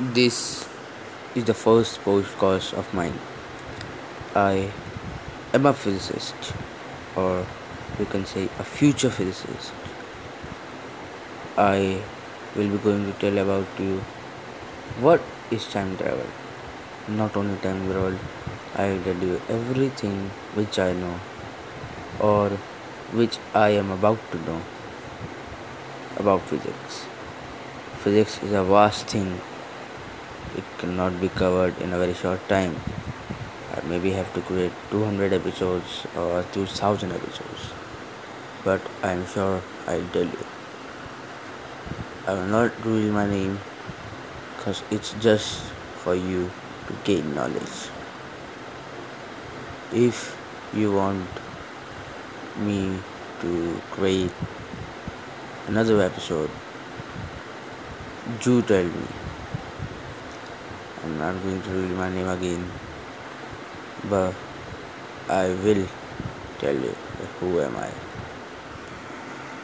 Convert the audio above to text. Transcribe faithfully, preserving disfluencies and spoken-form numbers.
This is the first podcast of mine. I am a physicist, or you can say a future physicist. I will be going to tell about you what is time travel. Not only time travel, I will tell you everything which I know or which I am about to know about physics. Physics is a vast thing. It cannot be covered in a very short time. I maybe have to create two hundred episodes or two thousand episodes. But I am sure I'll tell you. I will not reveal my name because it's just for you to gain knowledge. If you want me to create another episode, do tell me. I'm not going to reveal my name again, but I will tell you who am I.